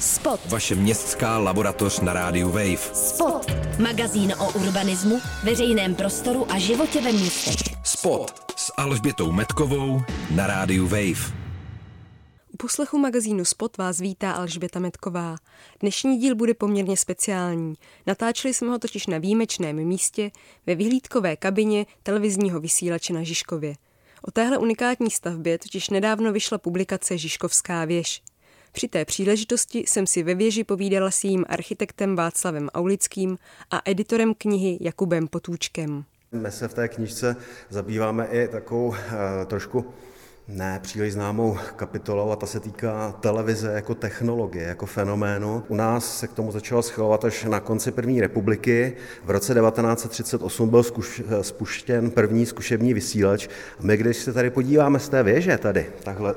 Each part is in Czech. Spot. Vaše městská laboratoř na rádiu Wave. Spot. Magazín o urbanismu, veřejném prostoru a životě ve městech. Spot s Alžbětou Metkovou na rádiu Wave. U poslechu magazínu Spot vás vítá Alžběta Metková. Dnešní díl bude poměrně speciální. Natáčeli jsme ho totiž na výjimečném místě ve vyhlídkové kabině televizního vysílače na Žižkově. O téhle unikátní stavbě totiž nedávno vyšla publikace Žižkovská věž. Při té příležitosti jsem si ve věži povídala s jejím architektem Václavem Aulickým a editorem knihy Jakubem Potůčkem. My se v té knižce zabýváme i takovou trošku nepříliš známou kapitolou a ta se týká televize jako technologie, jako fenoménu. U nás se k tomu začalo schylovat až na konci první republiky. V roce 1938 byl spuštěn první zkušební vysílač. My, když se tady podíváme z té věže tady, takhle,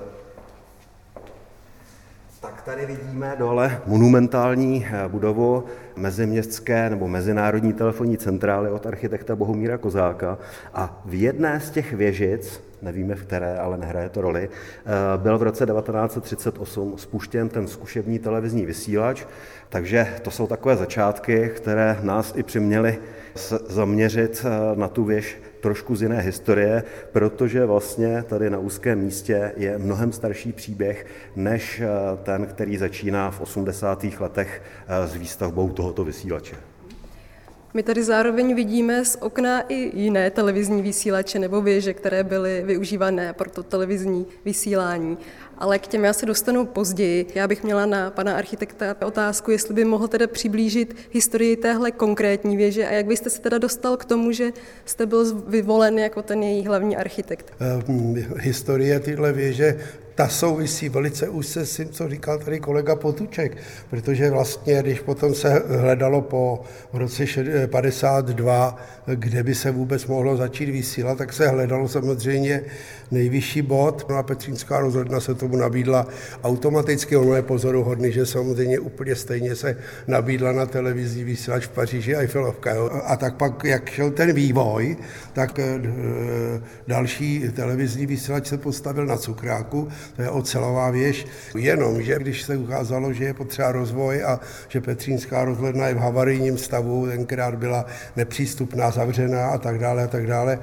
tak tady vidíme dole monumentální budovu meziměstské nebo mezinárodní telefonní centrály od architekta Bohumíra Kozáka a v jedné z těch věžic, nevíme v které, ale nehraje to roli, byl v roce 1938 spuštěn ten zkušební televizní vysílač, takže to jsou takové začátky, které nás i přiměly zaměřit na tu věž trošku z jiné historie, protože vlastně tady na úzkém místě je mnohem starší příběh, než ten, který začíná v 80. letech s výstavbou tohoto vysílače. My tady zároveň vidíme z okna i jiné televizní vysílače nebo věže, které byly využívané pro to televizní vysílání. Ale k těm já se dostanu později. Já bych měla na pana architekta otázku, jestli by mohl teda přiblížit historii téhle konkrétní věže a jak byste se teda dostal k tomu, že jste byl vyvolen jako ten její hlavní architekt. Historie tyhle věže, ta souvisí velice úzce s tím, co říkal tady kolega Potůček, protože vlastně, když potom se hledalo po roce 52, kde by se vůbec mohlo začít vysílat, tak se hledalo samozřejmě nejvyšší bod. No a Petřínská rozhledna se tomu nabídla automaticky. Ono je pozoruhodný, že samozřejmě úplně stejně se nabídla na televizní vysílač v Paříži Eiffelovka. Jo. A tak pak, jak šel ten vývoj, tak další televizní vysílač se postavil na Cukráku. To je ocelová věž, jenomže když se ukázalo, že je potřeba rozvoj a že Petřínská rozhledna je v havarijním stavu, tenkrát byla nepřístupná, zavřená a tak dále,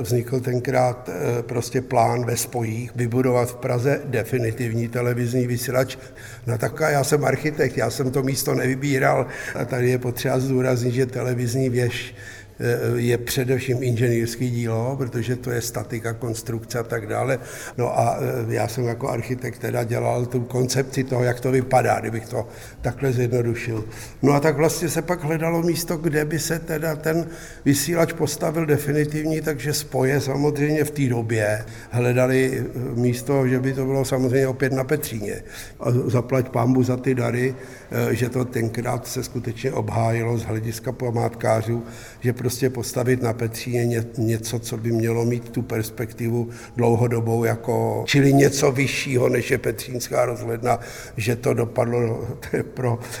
vznikl tenkrát prostě plán ve spojích vybudovat v Praze definitivní televizní vysílač. No tak já jsem architekt, já jsem to místo nevybíral a tady je potřeba zdůraznit, že televizní věž je především inženýrský dílo, protože to je statika, konstrukce a tak dále. No a já jsem jako architekt teda dělal tu koncepci toho, jak to vypadá, kdybych to takhle zjednodušil. No a tak vlastně se pak hledalo místo, kde by se teda ten vysílač postavil definitivní, takže spoje samozřejmě v té době hledali místo, že by to bylo samozřejmě opět na Petříně. A zaplať pánbu za ty dary, že to tenkrát se skutečně obhájilo z hlediska památkářů, že prostě postavit na Petříně něco, co by mělo mít tu perspektivu dlouhodobou, jako, čili něco vyššího, než je Petřínská rozhledna, že to dopadlo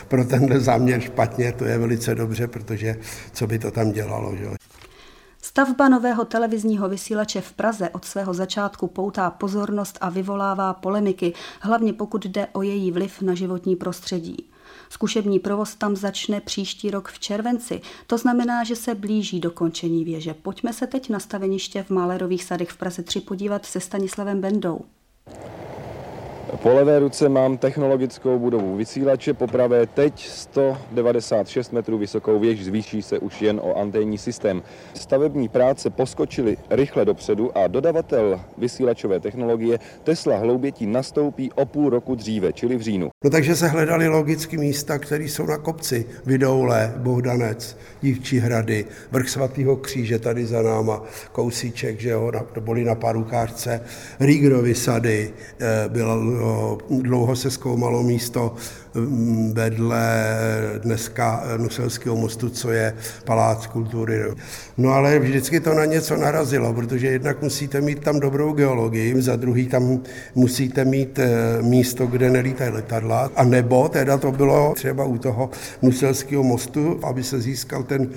pro tenhle záměr špatně, to je velice dobře, protože co by to tam dělalo, že? Stavba nového televizního vysílače v Praze od svého začátku poutá pozornost a vyvolává polemiky, hlavně pokud jde o její vliv na životní prostředí. Zkušební provoz tam začne příští rok v červenci. To znamená, že se blíží dokončení věže. Pojďme se teď na staveniště v Málerových sadech v Praze 3 podívat se Stanislavem Bendou. Po levé ruce mám technologickou budovu vysílače, po pravé teď 196 metrů vysokou věž, zvýší se už jen o anténní systém. Stavební práce poskočily rychle dopředu a dodavatel vysílačové technologie Tesla Hloubětí nastoupí o půl roku dříve, čili v říjnu. No takže se hledali logicky místa, které jsou na kopci. Vidoule, Bohdanec, Dívčí Hrady, vrch Svatého Kříže tady za náma, kousíček, že jo, byli na Parukářce, Rígrovy sady, dlouho se zkoumalo místo vedle dneska Nuselského mostu, co je Palác kultury. No ale vždycky to na něco narazilo, protože jednak musíte mít tam dobrou geologii, za druhý tam musíte mít místo, kde nelítají letadla, a nebo teda to bylo třeba u toho Nuselského mostu, aby se získal ten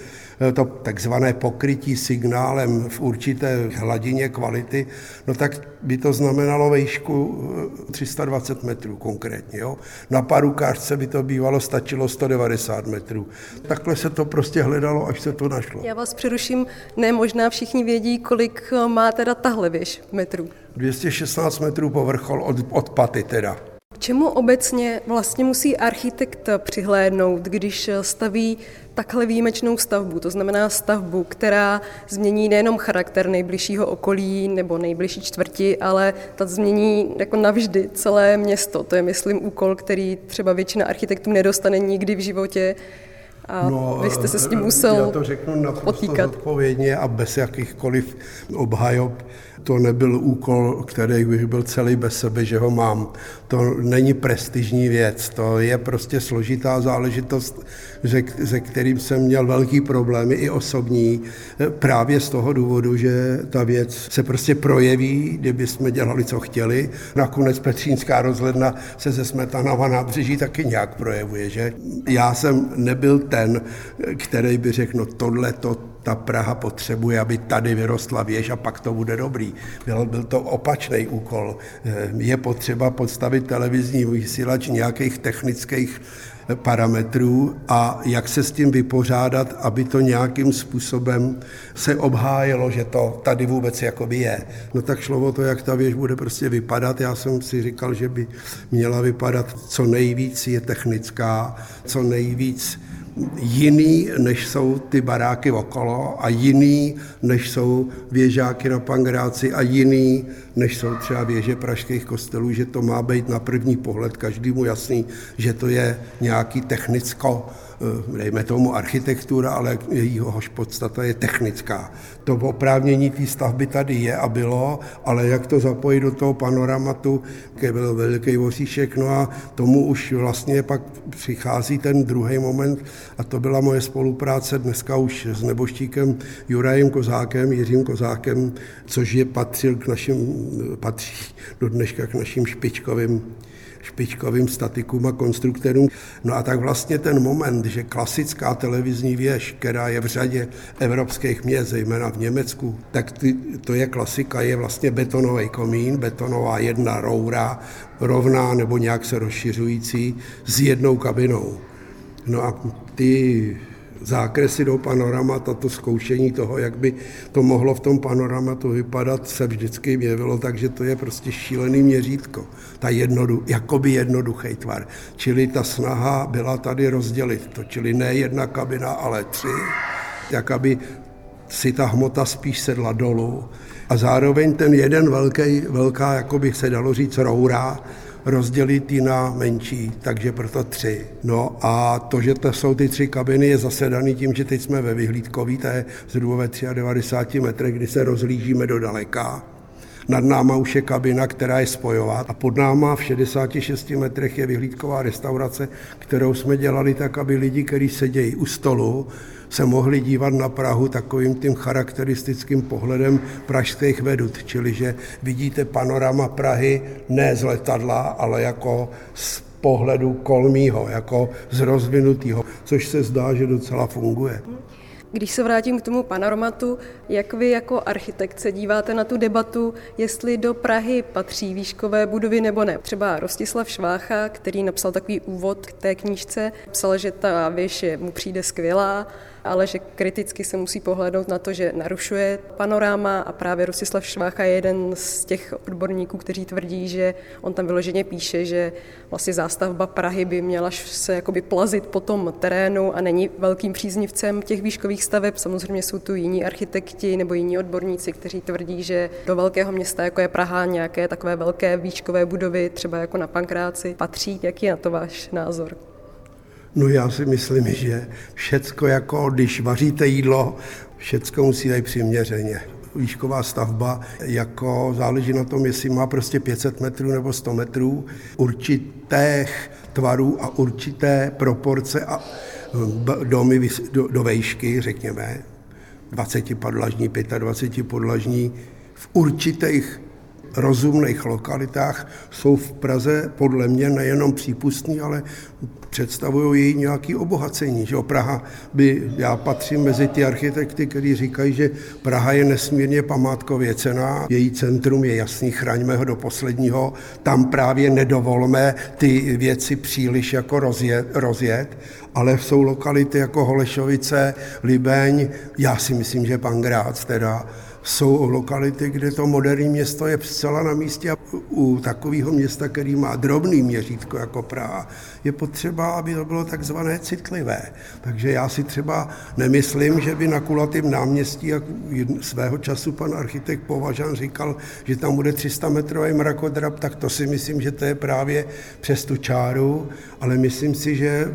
to takzvané pokrytí signálem v určité hladině kvality, no tak by to znamenalo vejšku 320 metrů konkrétně. Jo? Na parukářce by to bývalo stačilo 190 metrů. Takhle se to prostě hledalo, až se to našlo. Já vás přeruším, ne možná všichni vědí, kolik má teda tahle věž metrů. 216 metrů povrchol od paty teda. K čemu obecně vlastně musí architekt přihlédnout, když staví takhle výjimečnou stavbu, to znamená stavbu, která změní nejenom charakter nejbližšího okolí nebo nejbližší čtvrti, ale ta změní jako navždy celé město. To je, myslím, úkol, který třeba většina architektů nedostane nikdy v životě. A no, vy jste se s tím musel potýkat. Já to řeknu naprosto zodpovědně a bez jakýchkoliv obhajob. To nebyl úkol, který bych byl celý bez sebe, že ho mám. To není prestižní věc, to je prostě složitá záležitost, se kterým jsem měl velký problémy i osobní, právě z toho důvodu, že ta věc se prostě projeví, kdyby jsme dělali, co chtěli. Nakonec Petřínská rozhledna se ze Smetanova nábřeží taky nějak projevuje, že? Já jsem nebyl ten, který by řekl, no tohleto, ta Praha potřebuje, aby tady vyrostla věž a pak to bude dobrý. Byl to opačný úkol. Je potřeba postavit televizní vysílač nějakých technických parametrů a jak se s tím vypořádat, aby to nějakým způsobem se obhájilo, že to tady vůbec jakoby je. No tak šlo o to, jak ta věž bude prostě vypadat. Já jsem si říkal, že by měla vypadat co nejvíc je technická, co nejvíc jiný, než jsou ty baráky okolo a jiný, než jsou věžáky na Pankráci a jiný, než jsou třeba věže pražských kostelů, že to má být na první pohled každému jasný, že to je nějaký technicko, dejme tomu architektura, ale jejíhož podstata je technická. To oprávnění té stavby tady je a bylo, ale jak to zapojit do toho panoramatu, který byl velký voříšek, no a tomu už vlastně pak přichází ten druhý moment a to byla moje spolupráce dneska už s neboštíkem Jurajem Kozákem, Jiřím Kozákem, což je patří do dneška k našim špičkovým statikům a konstruktorům. No a tak vlastně ten moment, že klasická televizní věž, která je v řadě evropských měst, zejména v Německu, tak to je klasika, je vlastně betonový komín, betonová jedna roura, rovná nebo nějak se rozšiřující, s jednou kabinou. No a ty zákresy do panoramatu, to zkoušení toho, jak by to mohlo v tom panoramatu vypadat, se vždycky jevilo, takže to je prostě šílený měřítko. Ta jakoby jednoduchý tvar. Čili ta snaha byla tady rozdělit to, čili ne jedna kabina, ale tři, tak aby si ta hmota spíš sedla dolů. A zároveň ten jeden velká, jakoby se dalo říct, roura, rozdělit ji na menší, takže proto tři. No a to, že to jsou ty tři kabiny, je zase daný tím, že teď jsme ve Vyhlídkový, to je zhruba ve 93 metrech, kdy se rozhlížíme do daleka. Nad náma už je kabina, která je spojová a pod náma v 66 metrech je vyhlídková restaurace, kterou jsme dělali tak, aby lidi, kteří sedějí u stolu, se mohli dívat na Prahu takovým tím charakteristickým pohledem pražských vedut, čili že vidíte panorama Prahy ne z letadla, ale jako z pohledu kolmího, jako z rozvinutýho, což se zdá, že docela funguje. Když se vrátím k tomu panoramatu, jak vy jako architekt se díváte na tu debatu, jestli do Prahy patří výškové budovy nebo ne? Třeba Rostislav Švácha, který napsal takový úvod k té knížce, psal, že ta věž mu přijde skvělá, ale že kriticky se musí pohlédnout na to, že narušuje panoráma a právě Rostislav Švácha je jeden z těch odborníků, kteří tvrdí, že on tam vyloženě píše, že vlastně zástavba Prahy by měla se jakoby plazit po tom terénu a není velkým příznivcem těch výškových staveb. Samozřejmě jsou tu jiní architekti nebo jiní odborníci, kteří tvrdí, že do velkého města, jako je Praha, nějaké takové velké výškové budovy, třeba jako na Pankráci, patří. Jaký je na to váš názor? No já si myslím, že všecko jako, když vaříte jídlo, všecko musí být přiměřeně. Výšková stavba jako záleží na tom, jestli má prostě 500 metrů nebo 100 metrů určitých tvarů a určité proporce a domy do vejšky, řekněme, 20 podlažní, 25 podlažní v určitých rozumných lokalitách jsou v Praze podle mě nejenom přípustný, ale představují její nějaké obohacení. Že Praha by, já patřím mezi ty architekty, kteří říkají, že Praha je nesmírně památkově cenná, její centrum je jasný, chraňme ho do posledního, tam právě nedovolme ty věci příliš jako rozjet, ale jsou lokality jako Holešovice, Libeň, já si myslím, že Pankrác teda, jsou lokality, kde to moderní město je zcela na místě a u takového města, který má drobný měřítko jako Praha, je potřeba, aby to bylo takzvané citlivé. Takže já si třeba nemyslím, že by na Kulatým náměstí, jak svého času pan architekt Považan říkal, že tam bude 300-metrový mrakodrap, tak to si myslím, že to je právě přes tu čáru, ale myslím si, že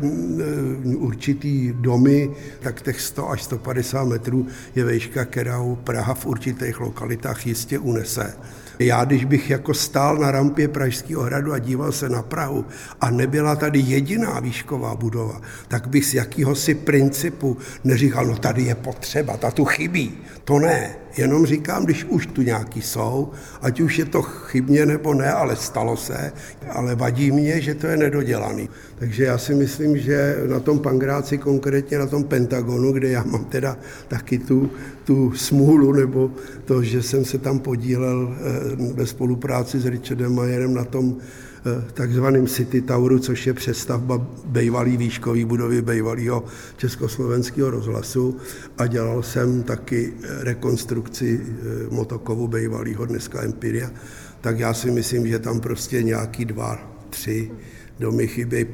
určitý domy, tak těch 100 až 150 metrů je vejška, kterou Praha v určitých lokalitách jistě unese. Já, když bych jako stál na rampě Pražského hradu a díval se na Prahu a nebyla tady jediná výšková budova, tak bych z jakéhosi principu neříkal, no tady je potřeba, ta tu chybí. To ne, jenom říkám, když už tu nějaký jsou, ať už je to chybně nebo ne, ale stalo se, ale vadí mě, že to je nedodělaný. Takže já si myslím, že na tom Pankráci, konkrétně na tom Pentagonu, kde já mám teda taky tu smůlu, nebo to, že jsem se tam podílel ve spolupráci s Richardem Majerem na tom takzvaným City Toweru, což je přestavba bývalý výškový budovy bývalého Československého rozhlasu, a dělal jsem taky rekonstrukci Motokovu bývalého dneska Empiria, tak já si myslím, že tam prostě nějaký 2, 3 domy chybí.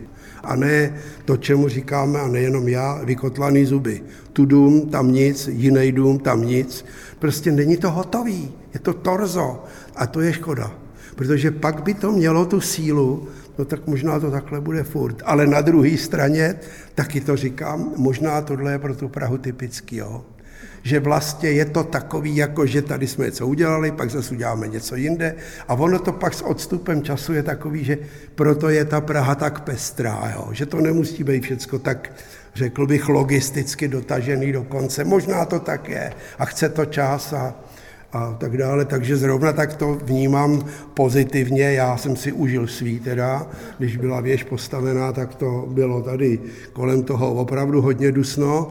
A ne to, čemu říkáme, a nejenom já, vykotlaný zuby. Tu dům, tam nic, jiný dům, tam nic. Prostě není to hotový, je to torzo a to je škoda. Protože pak by to mělo tu sílu, no tak možná to takhle bude furt. Ale na druhé straně, taky to říkám, možná tohle je pro tu Prahu typický, jo? Že vlastně je to takový, jako že tady jsme něco udělali, pak zase uděláme něco jinde a ono to pak s odstupem času je takový, že proto je ta Praha tak pestrá, jo? Že to nemusí být všecko tak, řekl bych, logisticky dotažený do konce. Možná to tak je a chce to čas a tak dále, takže zrovna tak to vnímám pozitivně, já jsem si užil svý teda, když byla věž postavená, tak to bylo tady kolem toho opravdu hodně dusno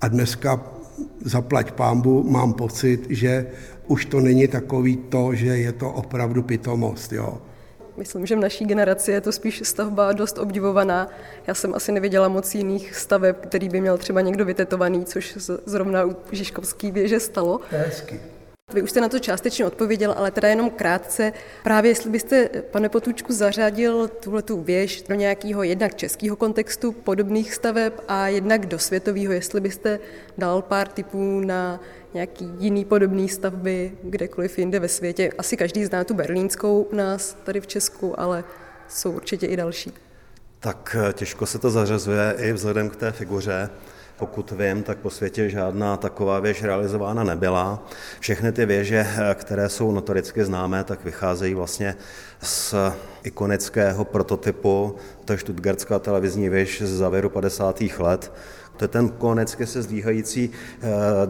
a dneska zaplať pánbu, mám pocit, že už to není takový to, že je to opravdu pitomost, jo. Myslím, že v naší generaci je to spíš stavba dost obdivovaná. Já jsem asi neviděla moc jiných staveb, který by měl třeba někdo vytetovaný, což zrovna u Žižkovské věže stalo. Hezky. Vy už jste na to částečně odpověděl, ale teda jenom krátce. Právě jestli byste, pane Potůčku, zařadil tuhletu věž do nějakého jednak českého kontextu, podobných staveb a jednak do světového, jestli byste dal pár tipů na nějaký jiný podobné stavby kdekoliv jinde ve světě. Asi každý zná tu berlínskou u nás tady v Česku, ale jsou určitě i další. Tak těžko se to zařazuje i vzhledem k té figuře. Pokud vím, tak po světě žádná taková věž realizována nebyla. Všechny ty věže, které jsou notoricky známé, tak vycházejí vlastně z ikonického prototypu, to je Stuttgartská televizní věž z závěru 50. let. To je ten konecky se zdvíhající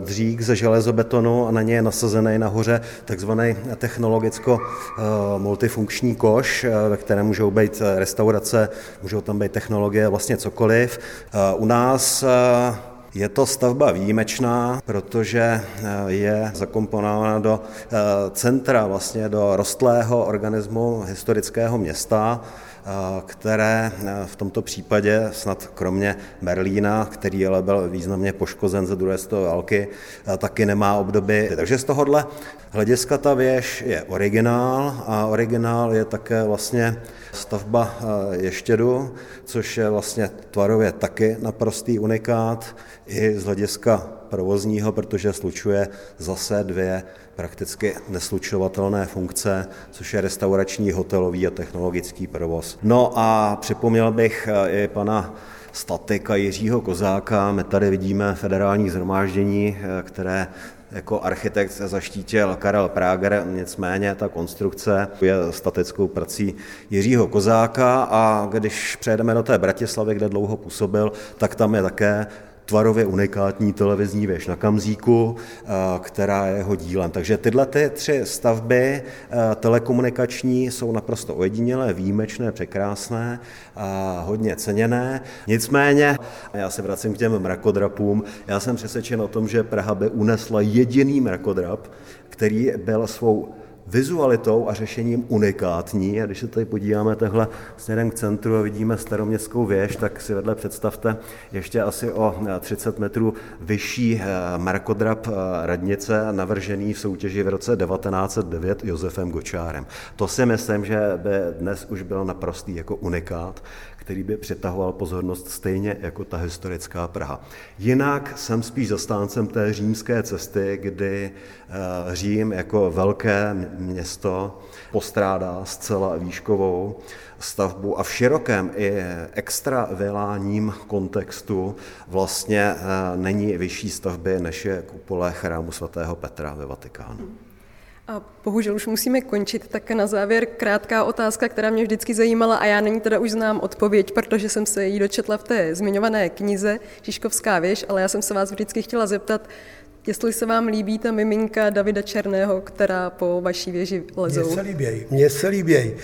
dřík ze železobetonu a na něj je nasazený nahoře takzvaný technologicko-multifunkční koš, ve kterém můžou být restaurace, můžou tam být technologie, vlastně cokoliv. U nás je to stavba výjimečná, protože je zakomponována do centra, vlastně do rostlého organismu historického města, které v tomto případě snad kromě Berlína, který ale byl významně poškozen ze druhé světové války, taky nemá obdoby. Takže z tohohle hlediska ta věž je originál a originál je také vlastně stavba Ještědu, což je vlastně tvarově taky naprostý unikát i z hlediska provozního, protože slučuje zase dvě prakticky neslučovatelné funkce, což je restaurační, hotelový a technologický provoz. No a připomněl bych i pana statika Jiřího Kozáka. My tady vidíme federální shromáždění, které jako architekt zaštítil Karel Prager, nicméně ta konstrukce je statickou prací Jiřího Kozáka a když přejdeme do té Bratislavy, kde dlouho působil, tak tam je také tvarově unikátní televizní věž na Kamzíku, která je jeho dílem. Takže tyhle tři stavby telekomunikační jsou naprosto ojedinělé, výjimečné, překrásné a hodně ceněné. Nicméně, já se vracím k těm mrakodrapům, já jsem přesvědčen o tom, že Praha by unesla jediný mrakodrap, který byl svou vizualitou a řešením unikátní. A když se tady podíváme takhle směrem k centru a vidíme Staroměstskou věž, tak si vedle představte ještě asi o 30 metrů vyšší mrakodrap radnice, navržený v soutěži v roce 1909 Josefem Gočárem. To si myslím, že by dnes už byl naprostý jako unikát, který by přitahoval pozornost stejně jako ta historická Praha. Jinak jsem spíš zastáncem té římské cesty, kdy Řím jako velké město postrádá zcela výškovou stavbu a v širokém i extra vyláním kontextu vlastně není vyšší stavby, než je kupole chrámu sv. Petra ve Vatikánu. A bohužel už musíme končit, tak na závěr krátká otázka, která mě vždycky zajímala a já na ní teda už znám odpověď, protože jsem se jí dočetla v té zmiňované knize Žižkovská věž, ale já jsem se vás vždycky chtěla zeptat, jestli se vám líbí ta miminka Davida Černého, která po vaší věži lezou? Mně se líběj.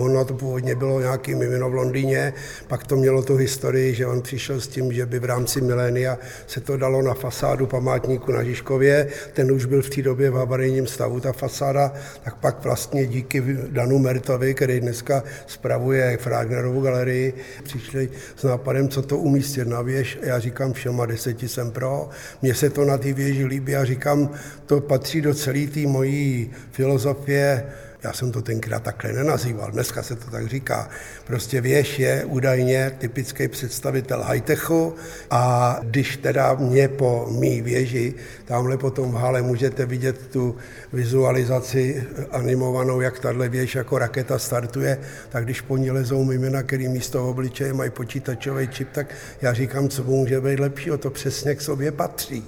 Ono to původně bylo nějaký mimino v Londýně, pak to mělo tu historii, že on přišel s tím, že by v rámci milénia se to dalo na fasádu památníku na Žižkově, ten už byl v té době v havarijním stavu, ta fasáda, tak pak vlastně díky Danu Mertovi, který dneska spravuje Fragnerovu galerii, přišli s nápadem, co to umístit na věž, a já říkám všema 10 jsem pro, mně se to na té líbí a říkám, to patří do celé té mojí filozofie. Já jsem to tenkrát takhle nenazýval, dneska se to tak říká. Prostě věž je údajně typický představitel high-techu a když teda mě po mý věži, tamhle potom v hale můžete vidět tu vizualizaci animovanou, jak tahle věž jako raketa startuje, tak když po ní lezou mimina, který místo obličeje mají počítačový čip, tak já říkám, co může být lepšího, to přesně k sobě patří.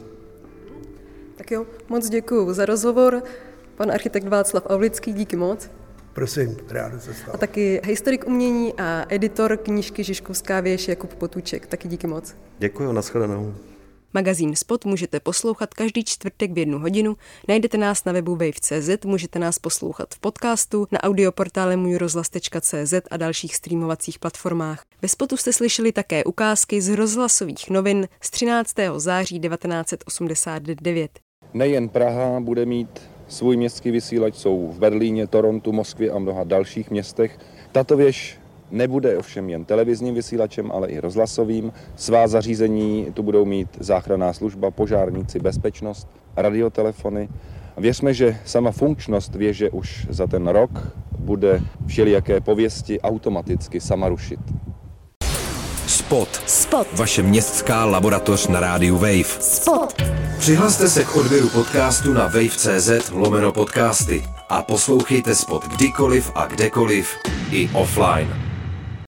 Tak jo, moc děkuju za rozhovor. Pan architekt Václav Aulický, díky moc. Prosím, rád se stalo. A taky historik umění a editor knížky Žižkovská věž Jakub Potůček, taky díky moc. Děkuju, nashledanou. Magazín Spot můžete poslouchat každý čtvrtek v 13:00. Najdete nás na webu wave.cz, můžete nás poslouchat v podcastu, na audioportále můjrozhlas.cz a dalších streamovacích platformách. Ve Spotu jste slyšeli také ukázky z rozhlasových novin z 13. září 1989. Nejen Praha bude mít svůj městský vysílač, jsou v Berlíně, Torontu, Moskvě a mnoha dalších městech. Tato věž nebude ovšem jen televizním vysílačem, ale i rozhlasovým. Svá zařízení tu budou mít záchranná služba, požárníci, bezpečnost, radiotelefony. Věřme, že sama funkčnost věže už za ten rok bude všelijaké pověsti automaticky sama rušit. Spot. Vaše městská laboratoř na rádiu Wave. Spot. Přihlaste se k odběru podcastu na wave.cz/podcasty a poslouchejte Spot kdykoliv a kdekoliv i offline.